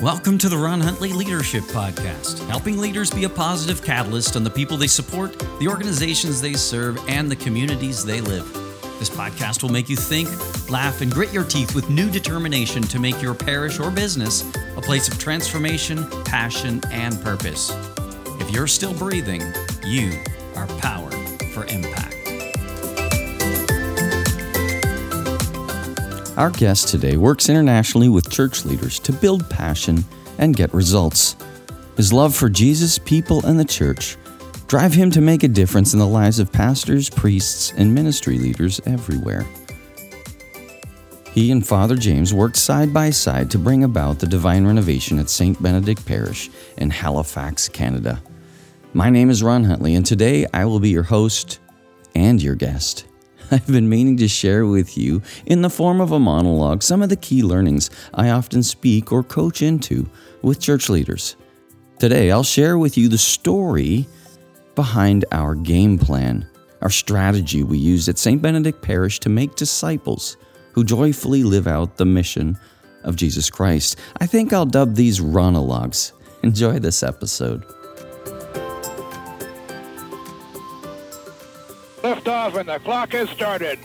Welcome to the Ron Huntley Leadership Podcast, helping leaders be a positive catalyst on the people they support, the organizations they serve, and the communities they live. This podcast will make you think, laugh, and grit your teeth with new determination to make your parish or business a place of transformation, passion, and purpose. If you're still breathing, you are powered for impact. Our guest today works internationally with church leaders to build passion and get results. His love for Jesus, people, and the church drive him to make a difference in the lives of pastors, priests, and ministry leaders everywhere. He and Father James worked side by side to bring about the divine renovation at St. Benedict Parish in Halifax, Canada. My name is Ron Huntley, and today I will be your host and your guest. I've been meaning to share with you, in the form of a monologue, some of the key learnings I often speak or coach into with church leaders. Today, I'll share with you the story behind our game plan, our strategy we used at St. Benedict Parish to make disciples who joyfully live out the mission of Jesus Christ. I think I'll dub these Ronologues. Enjoy this episode. Lift off and the clock has started.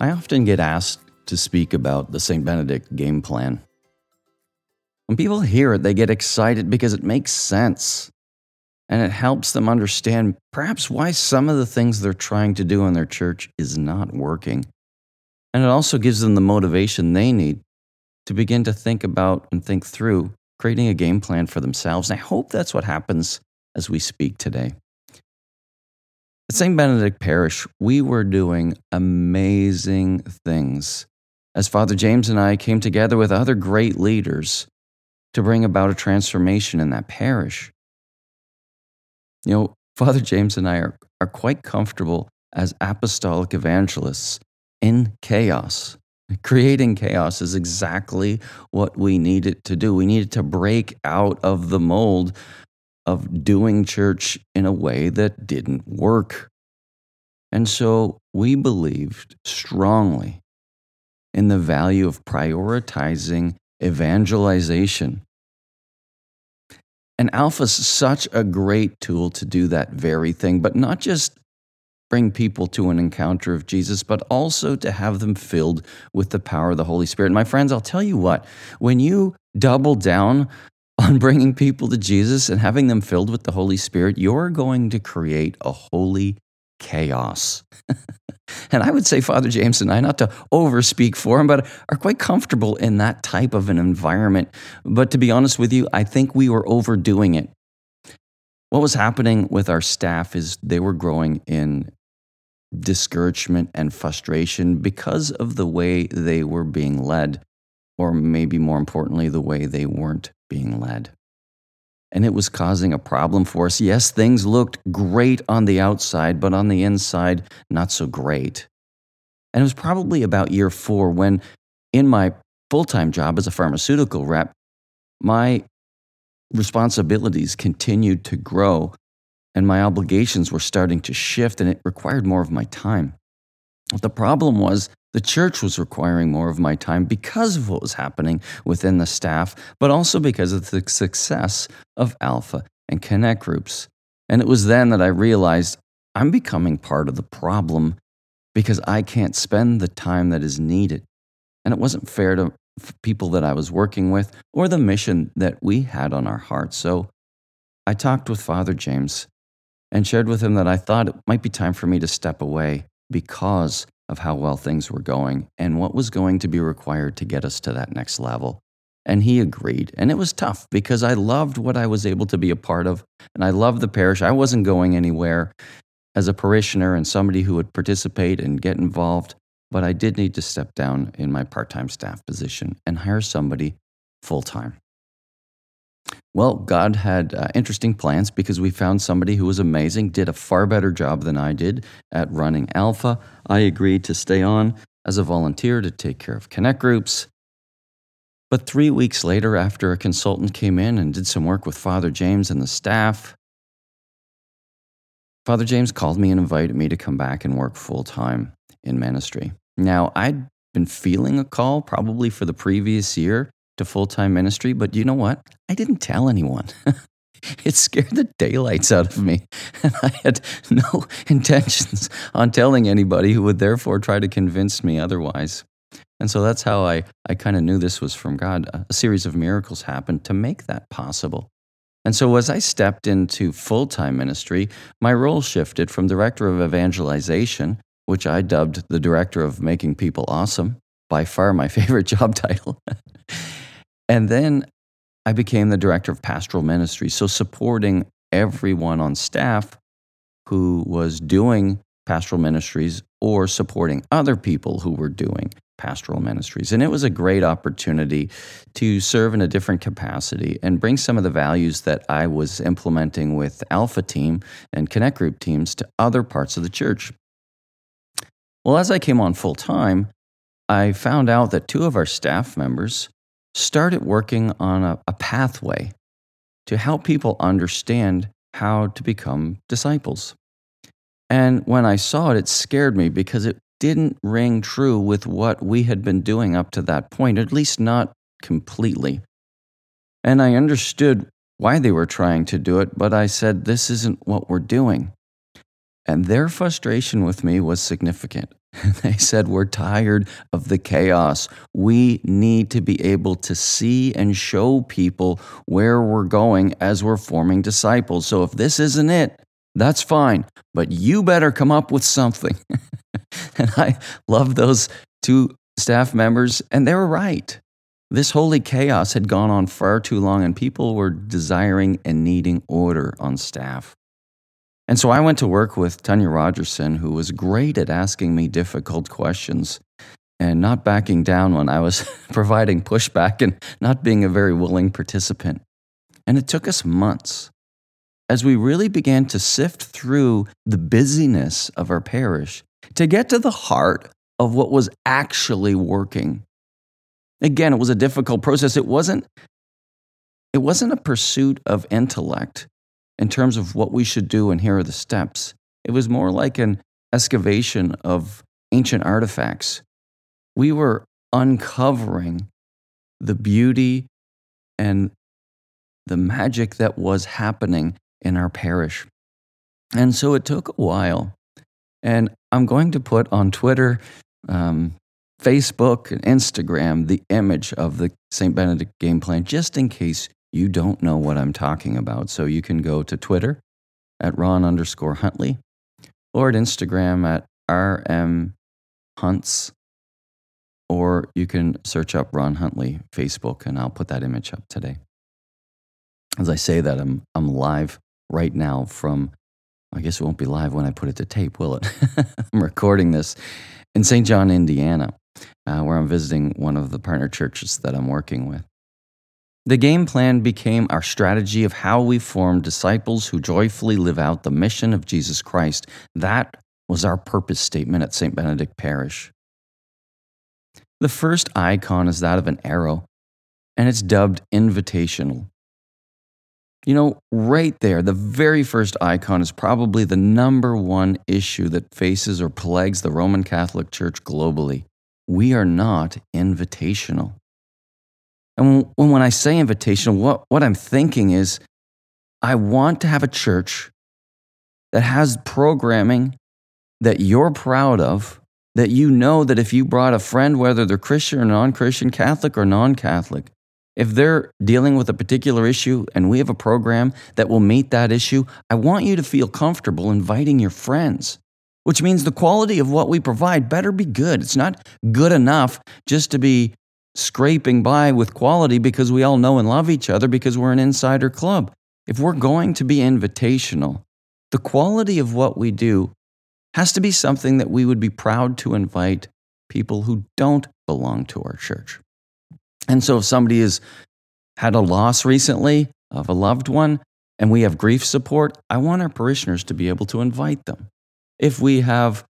I often get asked to speak about the St. Benedict game plan. When people hear it, they get excited because it makes sense. And it helps them understand perhaps why some of the things they're trying to do in their church is not working. And it also gives them the motivation they need to begin to think about and think through creating a game plan for themselves. And I hope that's what happens as we speak today. At St. Benedict Parish, we were doing amazing things as Father James and I came together with other great leaders to bring about a transformation in that parish. You know, Father James and I are quite comfortable as apostolic evangelists in chaos. Creating chaos is exactly what we needed to do. We needed to break out of the mold of doing church in a way that didn't work. And so we believed strongly in the value of prioritizing evangelization. And Alpha's such a great tool to do that very thing, but not just bring people to an encounter of Jesus, but also to have them filled with the power of the Holy Spirit. And my friends, I'll tell you what, when you double down on bringing people to Jesus and having them filled with the Holy Spirit, you're going to create a holy chaos. And I would say Father James and I, not to overspeak for him, but are quite comfortable in that type of an environment. But to be honest with you, I think we were overdoing it. What was happening with our staff is they were growing in discouragement and frustration because of the way they were being led, or maybe more importantly, the way they weren't being led. And it was causing a problem for us. Yes, things looked great on the outside, but on the inside, not so great. And it was probably about year 4 when, in my full-time job as a pharmaceutical rep, my responsibilities continued to grow and my obligations were starting to shift, and it required more of my time. But the problem was, the church was requiring more of my time because of what was happening within the staff, but also because of the success of Alpha and Connect Groups. And it was then that I realized I'm becoming part of the problem because I can't spend the time that is needed. And it wasn't fair to people that I was working with or the mission that we had on our hearts. So I talked with Father James and shared with him that I thought it might be time for me to step away because of how well things were going and what was going to be required to get us to that next level. And he agreed. And it was tough because I loved what I was able to be a part of, and I loved the parish. I wasn't going anywhere as a parishioner and somebody who would participate and get involved, but I did need to step down in my part-time staff position and hire somebody full-time. Well, God had interesting plans because we found somebody who was amazing, did a far better job than I did at running Alpha. I agreed to stay on as a volunteer to take care of Connect Groups. But 3 weeks later, after a consultant came in and did some work with Father James and the staff, Father James called me and invited me to come back and work full-time in ministry. Now, I'd been feeling a call probably for the previous year to full-time ministry, but you know what? I didn't tell anyone. It scared the daylights out of me, and I had no intentions on telling anybody who would therefore try to convince me otherwise. And so that's how I kind of knew this was from God. A series of miracles happened to make that possible. And so as I stepped into full-time ministry, my role shifted from director of evangelization, which I dubbed the director of making people awesome, by far my favorite job title, and then I became the director of pastoral ministry, so supporting everyone on staff who was doing pastoral ministries or supporting other people who were doing pastoral ministries. And it was a great opportunity to serve in a different capacity and bring some of the values that I was implementing with Alpha team and Connect Group teams to other parts of the church. Well, as I came on full time, I found out that two of our staff members started working on a pathway to help people understand how to become disciples. And when I saw it, it scared me because it didn't ring true with what we had been doing up to that point, at least not completely. And I understood why they were trying to do it, but I said, this isn't what we're doing. And their frustration with me was significant. They said, we're tired of the chaos. We need to be able to see and show people where we're going as we're forming disciples. So if this isn't it, that's fine, but you better come up with something. And I love those two staff members, and they were right. This holy chaos had gone on far too long, and people were desiring and needing order on staff. And so I went to work with Tanya Rogerson, who was great at asking me difficult questions and not backing down when I was providing pushback and not being a very willing participant. And it took us months as we really began to sift through the busyness of our parish to get to the heart of what was actually working. Again, it was a difficult process. It wasn't a pursuit of intellect in terms of what we should do and here are the steps. It was more like an excavation of ancient artifacts. We were uncovering the beauty and the magic that was happening in our parish. And so it took a while. And I'm going to put on Twitter, Facebook, and Instagram the image of the St. Benedict game plan just in case you don't know what I'm talking about. So you can go to Twitter at Ron_Huntley or at Instagram at RMHunts, or you can search up Ron Huntley Facebook and I'll put that image up today. As I say that, I'm live right now from, I guess it won't be live when I put it to tape, will it? I'm recording this in St. John, Indiana, where I'm visiting one of the partner churches that I'm working with. The game plan became our strategy of how we form disciples who joyfully live out the mission of Jesus Christ. That was our purpose statement at St. Benedict Parish. The first icon is that of an arrow, and it's dubbed invitational. You know, right there, the very first icon is probably the number one issue that faces or plagues the Roman Catholic Church globally. We are not invitational. And when I say invitational, what I'm thinking is I want to have a church that has programming that you're proud of, that you know that if you brought a friend, whether they're Christian or non-Christian, Catholic or non-Catholic, if they're dealing with a particular issue and we have a program that will meet that issue, I want you to feel comfortable inviting your friends, which means the quality of what we provide better be good. It's not good enough just to be scraping by with quality because we all know and love each other because we're an insider club. If we're going to be invitational, the quality of what we do has to be something that we would be proud to invite people who don't belong to our church. And so if somebody has had a loss recently of a loved one and we have grief support, I want our parishioners to be able to invite them. If we have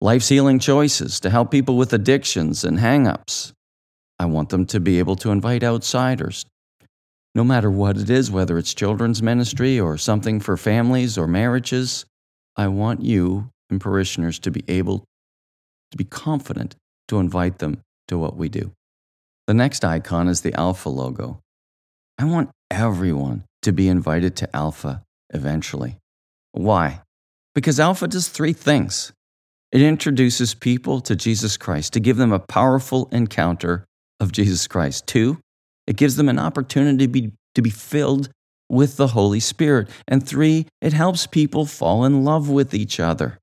life's healing choices to help people with addictions and hang-ups, I want them to be able to invite outsiders, no matter what it is, whether it's children's ministry or something for families or marriages. I want you and parishioners to be able to be confident to invite them to what we do. The next icon is the Alpha logo. I want everyone to be invited to Alpha eventually. Why? Because Alpha does three things. It introduces people to Jesus Christ, to give them a powerful encounter of Jesus Christ. 2, it gives them an opportunity to be filled with the Holy Spirit. And 3, it helps people fall in love with each other.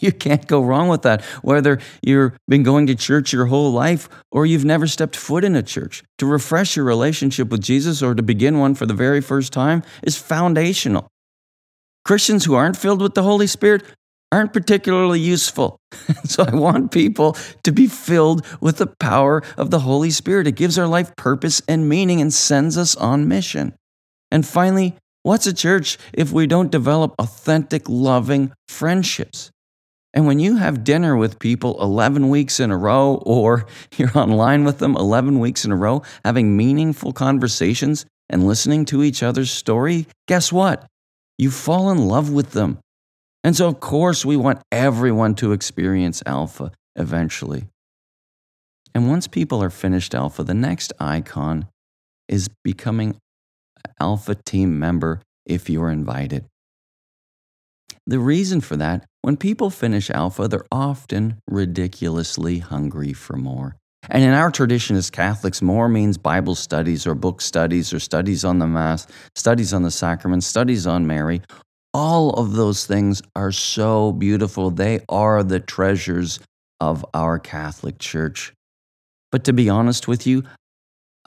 You can't go wrong with that, whether you've been going to church your whole life or you've never stepped foot in a church. To refresh your relationship with Jesus or to begin one for the very first time is foundational. Christians who aren't filled with the Holy Spirit aren't particularly useful. So I want people to be filled with the power of the Holy Spirit. It gives our life purpose and meaning and sends us on mission. And finally, what's a church if we don't develop authentic, loving friendships? And when you have dinner with people 11 weeks in a row, or you're online with them 11 weeks in a row, having meaningful conversations and listening to each other's story, guess what? You fall in love with them. And so, of course, we want everyone to experience Alpha eventually. And once people are finished Alpha, the next icon is becoming Alpha team member if you're invited. The reason for that, when people finish Alpha, they're often ridiculously hungry for more. And in our tradition as Catholics, more means Bible studies or book studies or studies on the Mass, studies on the sacraments, studies on Mary. All of those things are so beautiful. They are the treasures of our Catholic Church. But to be honest with you,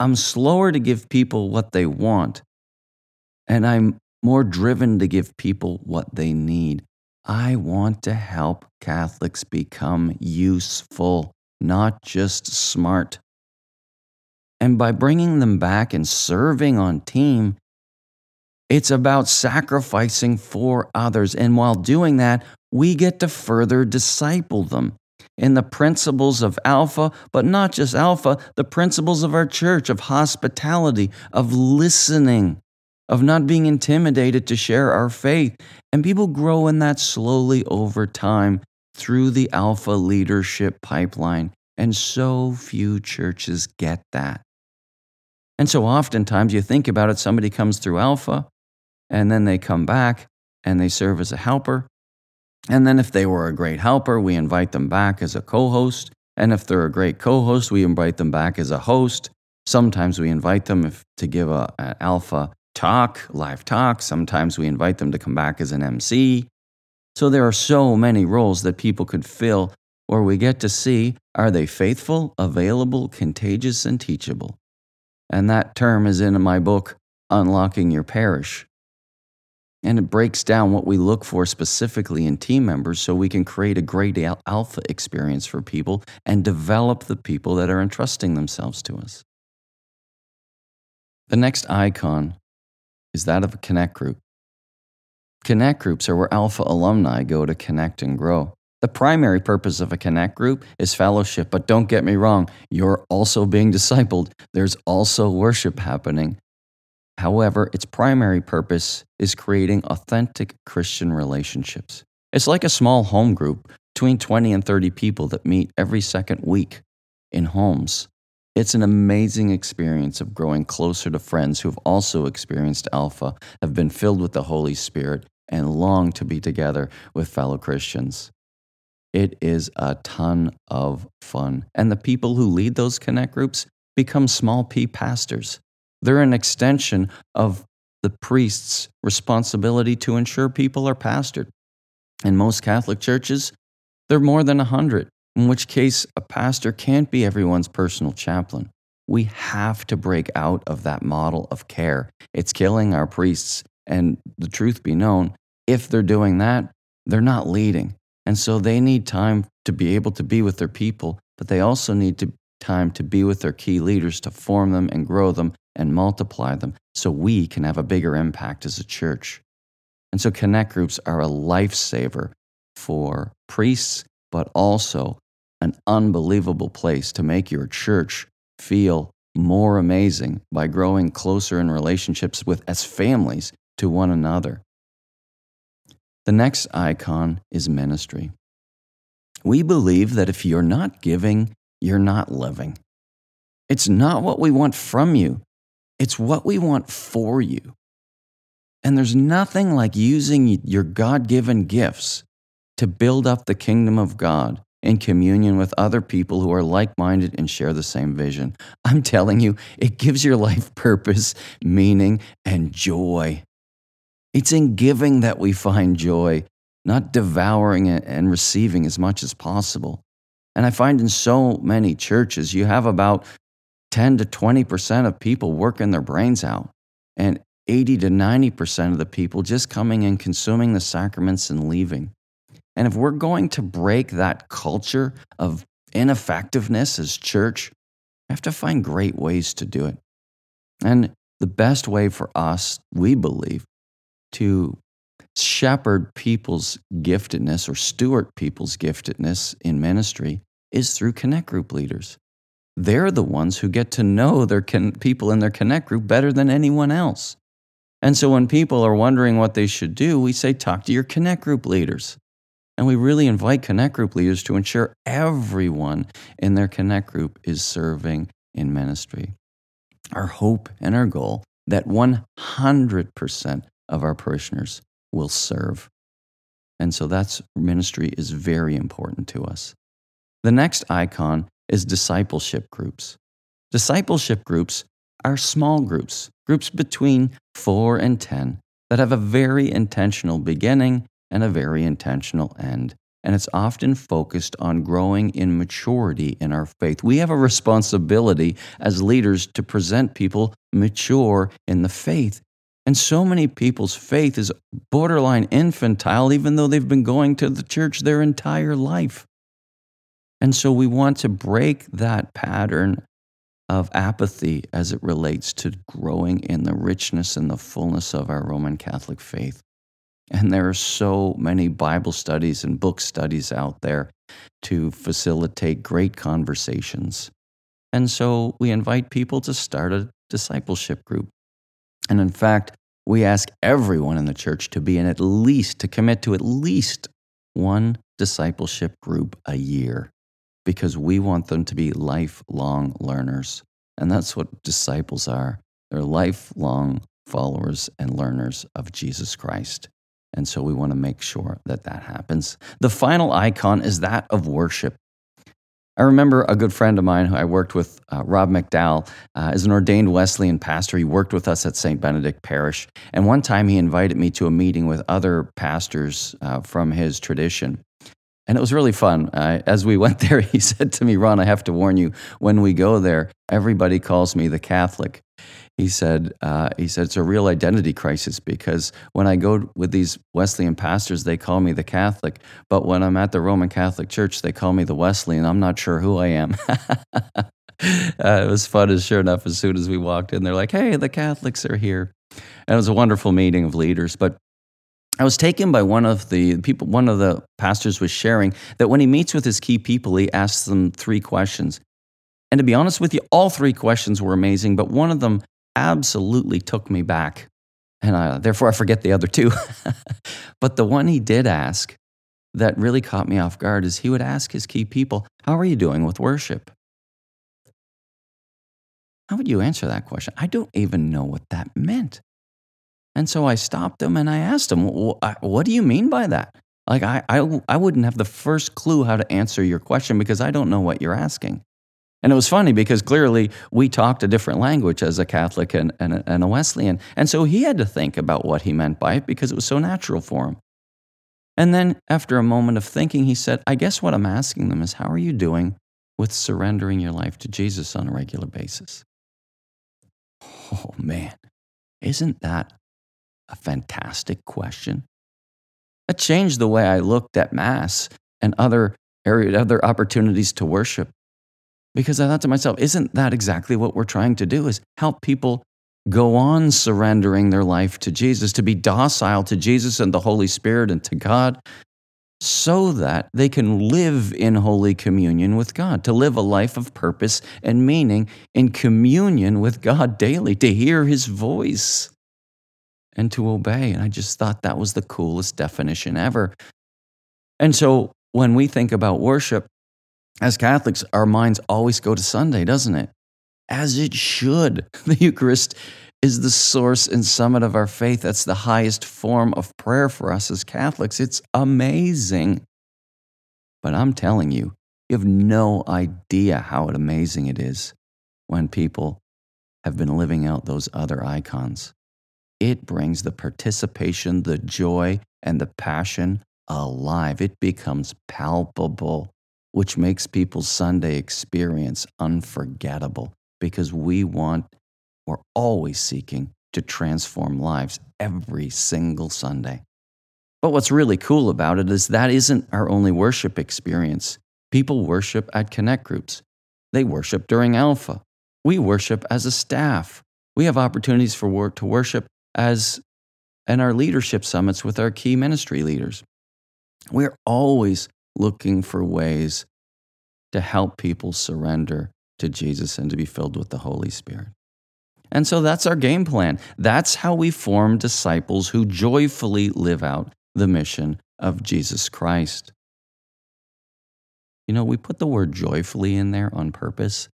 I'm slower to give people what they want, and I'm more driven to give people what they need. I want to help Catholics become useful, not just smart. And by bringing them back and serving on team, it's about sacrificing for others. And while doing that, we get to further disciple them in the principles of Alpha, but not just Alpha, the principles of our church, of hospitality, of listening, of not being intimidated to share our faith. And people grow in that slowly over time through the Alpha leadership pipeline. And so few churches get that. And so oftentimes you think about it, somebody comes through Alpha, and then they come back and they serve as a helper. And then if they were a great helper, we invite them back as a co-host. And if they're a great co-host, we invite them back as a host. Sometimes we invite them to give an Alpha talk, live talk. Sometimes we invite them to come back as an MC. So there are so many roles that people could fill where we get to see, are they faithful, available, contagious, and teachable? And that term is in my book, Unlocking Your Parish. And it breaks down what we look for specifically in team members so we can create a great Alpha experience for people and develop the people that are entrusting themselves to us. The next icon is that of a Connect Group. Connect Groups are where Alpha alumni go to connect and grow. The primary purpose of a Connect Group is fellowship, but don't get me wrong, you're also being discipled. There's also worship happening. However, its primary purpose is creating authentic Christian relationships. It's like a small home group between 20 and 30 people that meet every second week in homes. It's an amazing experience of growing closer to friends who have also experienced Alpha, have been filled with the Holy Spirit, and long to be together with fellow Christians. It is a ton of fun. And the people who lead those Connect Groups become small P pastors. They're an extension of the priest's responsibility to ensure people are pastored. In most Catholic churches, there are more than 100, in which case a pastor can't be everyone's personal chaplain. We have to break out of that model of care. It's killing our priests, and the truth be known, if they're doing that, they're not leading. And so they need time to be able to be with their people, but they also need time to be with their key leaders to form them and grow them and multiply them so we can have a bigger impact as a church. And so Connect Groups are a lifesaver for priests, but also an unbelievable place to make your church feel more amazing by growing closer in relationships with as families to one another. The next icon is ministry. We believe that if you're not giving, you're not living. It's not what we want from you. It's what we want for you. And there's nothing like using your God-given gifts to build up the kingdom of God in communion with other people who are like-minded and share the same vision. I'm telling you, it gives your life purpose, meaning, and joy. It's in giving that we find joy, not devouring it and receiving as much as possible. And I find in so many churches, you have about 10 to 20% of people working their brains out, and 80 to 90% of the people just coming and consuming the sacraments and leaving. And if we're going to break that culture of ineffectiveness as church, we have to find great ways to do it. And the best way for us, we believe, to shepherd people's giftedness or steward people's giftedness in ministry is through Connect Group leaders. They're the ones who get to know their people in their Connect Group better than anyone else. And so when people are wondering what they should do, we say, talk to your Connect Group leaders. And we really invite Connect Group leaders to ensure everyone in their Connect Group is serving in ministry. Our hope and our goal that 100% of our parishioners will serve. And so that's ministry is very important to us. The next icon is discipleship groups. Discipleship groups are small groups, groups between 4 and 10 that have a very intentional beginning and a very intentional end. And it's often focused on growing in maturity in our faith. We have a responsibility as leaders to present people mature in the faith. And so many people's faith is borderline infantile, even though they've been going to the church their entire life. And so we want to break that pattern of apathy as it relates to growing in the richness and the fullness of our Roman Catholic faith. And there are so many Bible studies and book studies out there to facilitate great conversations. And so we invite people to start a discipleship group. And in fact, we ask everyone in the church to commit to at least one discipleship group a year, because we want them to be lifelong learners. And that's what disciples are. They're lifelong followers and learners of Jesus Christ. And so we want to make sure that that happens. The final icon is that of worship. I remember a good friend of mine who I worked with, Rob McDowell, is an ordained Wesleyan pastor. He worked with us at St. Benedict Parish. And one time he invited me to a meeting with other pastors from his tradition. And it was really fun. As we went there, he said to me, "Ron, I have to warn you, when we go there, everybody calls me the Catholic." He said, "It's a real identity crisis, because when I go with these Wesleyan pastors, they call me the Catholic. But when I'm at the Roman Catholic Church, they call me the Wesleyan. I'm not sure who I am." It was fun, as sure enough, as soon as we walked in, they're like, "Hey, the Catholics are here." And it was a wonderful meeting of leaders. But I was taken by one of the pastors was sharing that when he meets with his key people, he asks them 3 questions. And to be honest with you, all 3 questions were amazing, but one of them absolutely took me back. And therefore, I forget the other 2. But the one he did ask that really caught me off guard is he would ask his key people, "How are you doing with worship?" How would you answer that question? I don't even know what that meant. And so I stopped him and I asked him, "What do you mean by that?" Like, I wouldn't have the first clue how to answer your question, because I don't know what you're asking. And it was funny, because clearly we talked a different language as a Catholic and a Wesleyan. And so he had to think about what he meant by it, because it was so natural for him. And then after a moment of thinking, he said, "I guess what I'm asking them is, how are you doing with surrendering your life to Jesus on a regular basis?" Oh, man, isn't that a fantastic question? That changed the way I looked at Mass and other opportunities to worship. Because I thought to myself, isn't that exactly what we're trying to do, is help people go on surrendering their life to Jesus, to be docile to Jesus and the Holy Spirit and to God, so that they can live in holy communion with God, to live a life of purpose and meaning in communion with God daily, to hear His voice and to obey. And I just thought that was the coolest definition ever. And so when we think about worship, as Catholics, our minds always go to Sunday, doesn't it? as it should. The Eucharist is the source and summit of our faith. That's the highest form of prayer for us as Catholics. It's amazing. But I'm telling you, you have no idea how amazing it is when people have been living out those other icons. It brings the participation, the joy, and the passion alive. It becomes palpable, which makes people's Sunday experience unforgettable, because we're always seeking to transform lives every single Sunday. But what's really cool about it is that isn't our only worship experience. People worship at Connect Groups. They worship during Alpha. We worship as a staff. We have opportunities for work to worship as in our leadership summits with our key ministry leaders. We're always looking for ways to help people surrender to Jesus and to be filled with the Holy Spirit. And so that's our game plan. That's how we form disciples who joyfully live out the mission of Jesus Christ. You know, we put the word joyfully in there on purpose.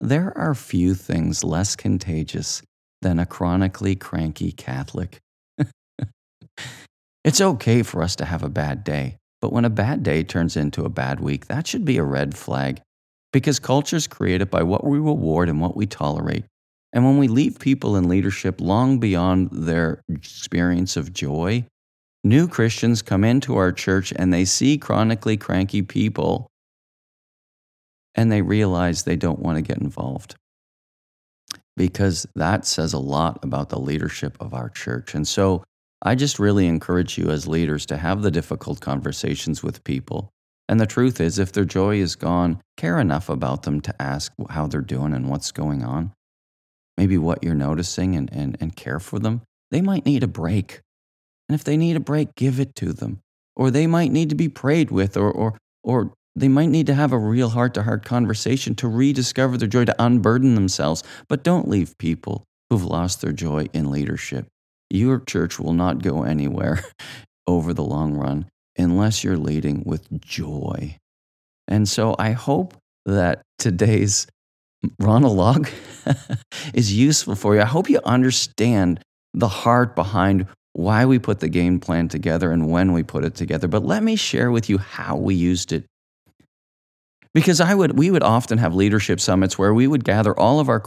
There are few things less contagious than a chronically cranky Catholic. It's okay for us to have a bad day, but when a bad day turns into a bad week, that should be a red flag, because culture is created by what we reward and what we tolerate. And when we leave people in leadership long beyond their experience of joy, new Christians come into our church and they see chronically cranky people and they realize they don't want to get involved, because that says a lot about the leadership of our church. And so I just really encourage you as leaders to have the difficult conversations with people. And the truth is, if their joy is gone, care enough about them to ask how they're doing and what's going on. Maybe what you're noticing, and care for them. They might need a break. And if they need a break, give it to them. Or they might need to be prayed with, or they might need to have a real heart-to-heart conversation to rediscover their joy, to unburden themselves. But don't leave people who've lost their joy in leadership. Your church will not go anywhere over the long run unless you're leading with joy. And so I hope that today's monologue is useful for you. I hope you understand the heart behind why we put the game plan together and when we put it together. But let me share with you how we used it. Because we would often have leadership summits where we would gather all of our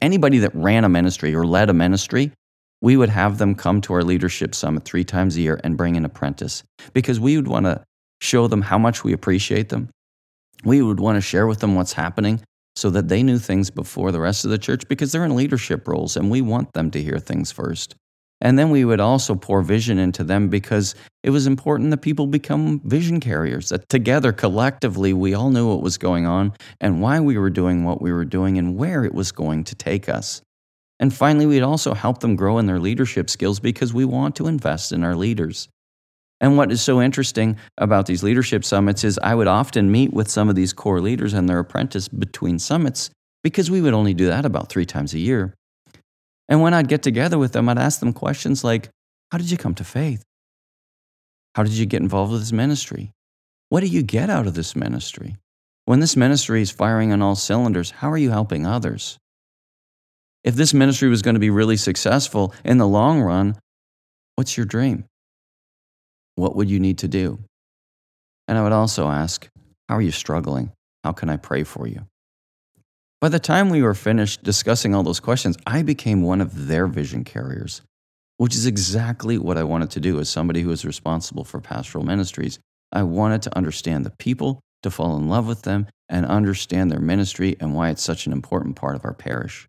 anybody that ran a ministry or led a ministry, we would have them come to our leadership summit 3 times a year and bring an apprentice, because we would want to show them how much we appreciate them. We would want to share with them what's happening so that they knew things before the rest of the church, because they're in leadership roles and we want them to hear things first. And then we would also pour vision into them, because it was important that people become vision carriers, that together, collectively, we all knew what was going on and why we were doing what we were doing and where it was going to take us. And finally, we'd also help them grow in their leadership skills, because we want to invest in our leaders. And what is so interesting about these leadership summits is I would often meet with some of these core leaders and their apprentice between summits, because we would only do that about 3 times a year. And when I'd get together with them, I'd ask them questions like, how did you come to faith? How did you get involved with this ministry? What do you get out of this ministry? When this ministry is firing on all cylinders, how are you helping others? If this ministry was going to be really successful in the long run, what's your dream? What would you need to do? And I would also ask, how are you struggling? How can I pray for you? By the time we were finished discussing all those questions, I became one of their vision carriers, which is exactly what I wanted to do as somebody who is responsible for pastoral ministries. I wanted to understand the people, to fall in love with them, and understand their ministry and why it's such an important part of our parish.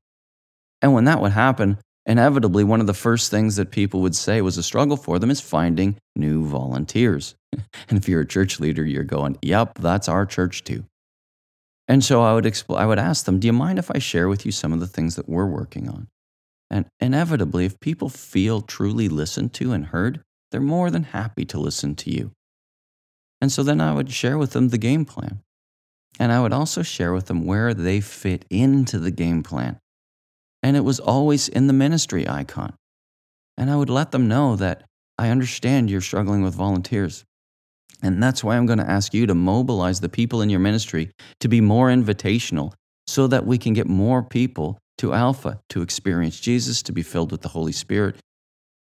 And when that would happen, inevitably, one of the first things that people would say was a struggle for them is finding new volunteers. And if you're a church leader, you're going, yep, that's our church too. And so I would ask them, do you mind if I share with you some of the things that we're working on? And inevitably, if people feel truly listened to and heard, they're more than happy to listen to you. And so then I would share with them the game plan. And I would also share with them where they fit into the game plan. And it was always in the ministry icon. And I would let them know that I understand you're struggling with volunteers. And that's why I'm going to ask you to mobilize the people in your ministry to be more invitational, so that we can get more people to Alpha, to experience Jesus, to be filled with the Holy Spirit,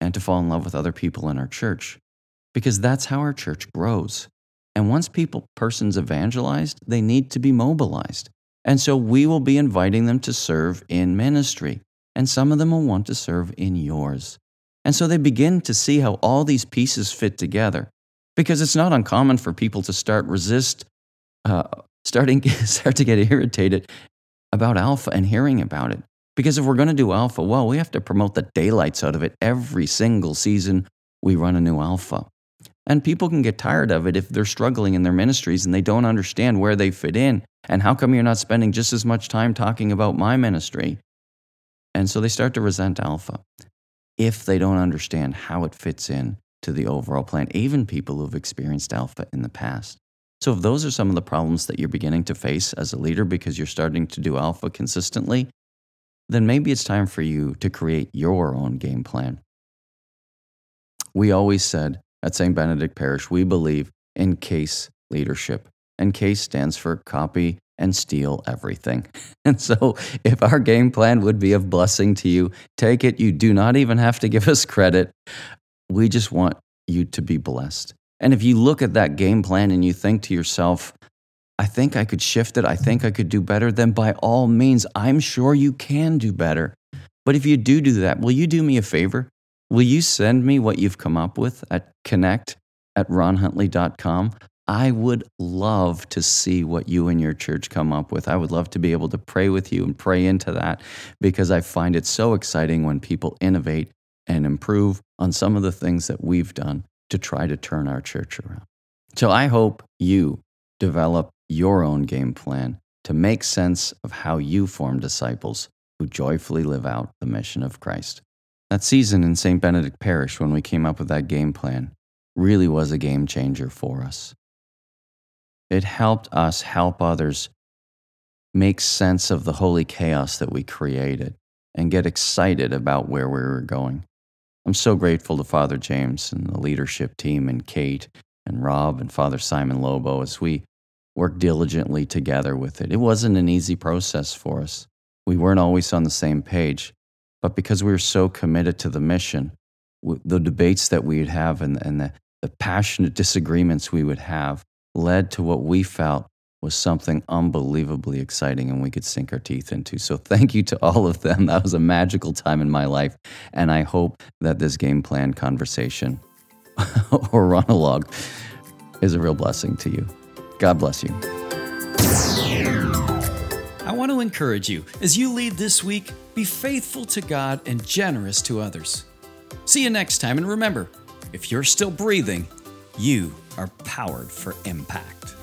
and to fall in love with other people in our church. Because that's how our church grows. And once persons evangelized, they need to be mobilized. And so we will be inviting them to serve in ministry. And some of them will want to serve in yours. And so they begin to see how all these pieces fit together. Because it's not uncommon for people to start to get irritated about Alpha and hearing about it. Because if we're going to do Alpha, well, we have to promote the daylights out of it every single season we run a new Alpha. And people can get tired of it if they're struggling in their ministries and they don't understand where they fit in. And how come you're not spending just as much time talking about my ministry? And so they start to resent Alpha if they don't understand how it fits in to the overall plan, even people who've experienced Alpha in the past. So if those are some of the problems that you're beginning to face as a leader because you're starting to do Alpha consistently, then maybe it's time for you to create your own game plan. We always said at St. Benedict Parish, we believe in CASE leadership. And CASE stands for copy and steal everything. And so if our game plan would be of blessing to you, take it. You do not even have to give us credit. We just want you to be blessed. And if you look at that game plan and you think to yourself, I think I could shift it, I think I could do better, then by all means, I'm sure you can do better. But if you do that, will you do me a favor? Will you send me what you've come up with at connect@ronhuntley.com? I would love to see what you and your church come up with. I would love to be able to pray with you and pray into that, because I find it so exciting when people innovate and improve on some of the things that we've done to try to turn our church around. So I hope you develop your own game plan to make sense of how you form disciples who joyfully live out the mission of Christ. That season in St. Benedict Parish, when we came up with that game plan, really was a game changer for us. It helped us help others make sense of the holy chaos that we created and get excited about where we were going. I'm so grateful to Father James and the leadership team and Kate and Rob and Father Simon Lobo as we worked diligently together with it. It wasn't an easy process for us. We weren't always on the same page, but because we were so committed to the mission, the debates that we would have and the passionate disagreements we would have led to what we felt was something unbelievably exciting and we could sink our teeth into. So thank you to all of them. That was a magical time in my life. And I hope that this game plan conversation or monologue is a real blessing to you. God bless you. I want to encourage you, as you lead this week, be faithful to God and generous to others. See you next time. And remember, if you're still breathing, you are powered for impact.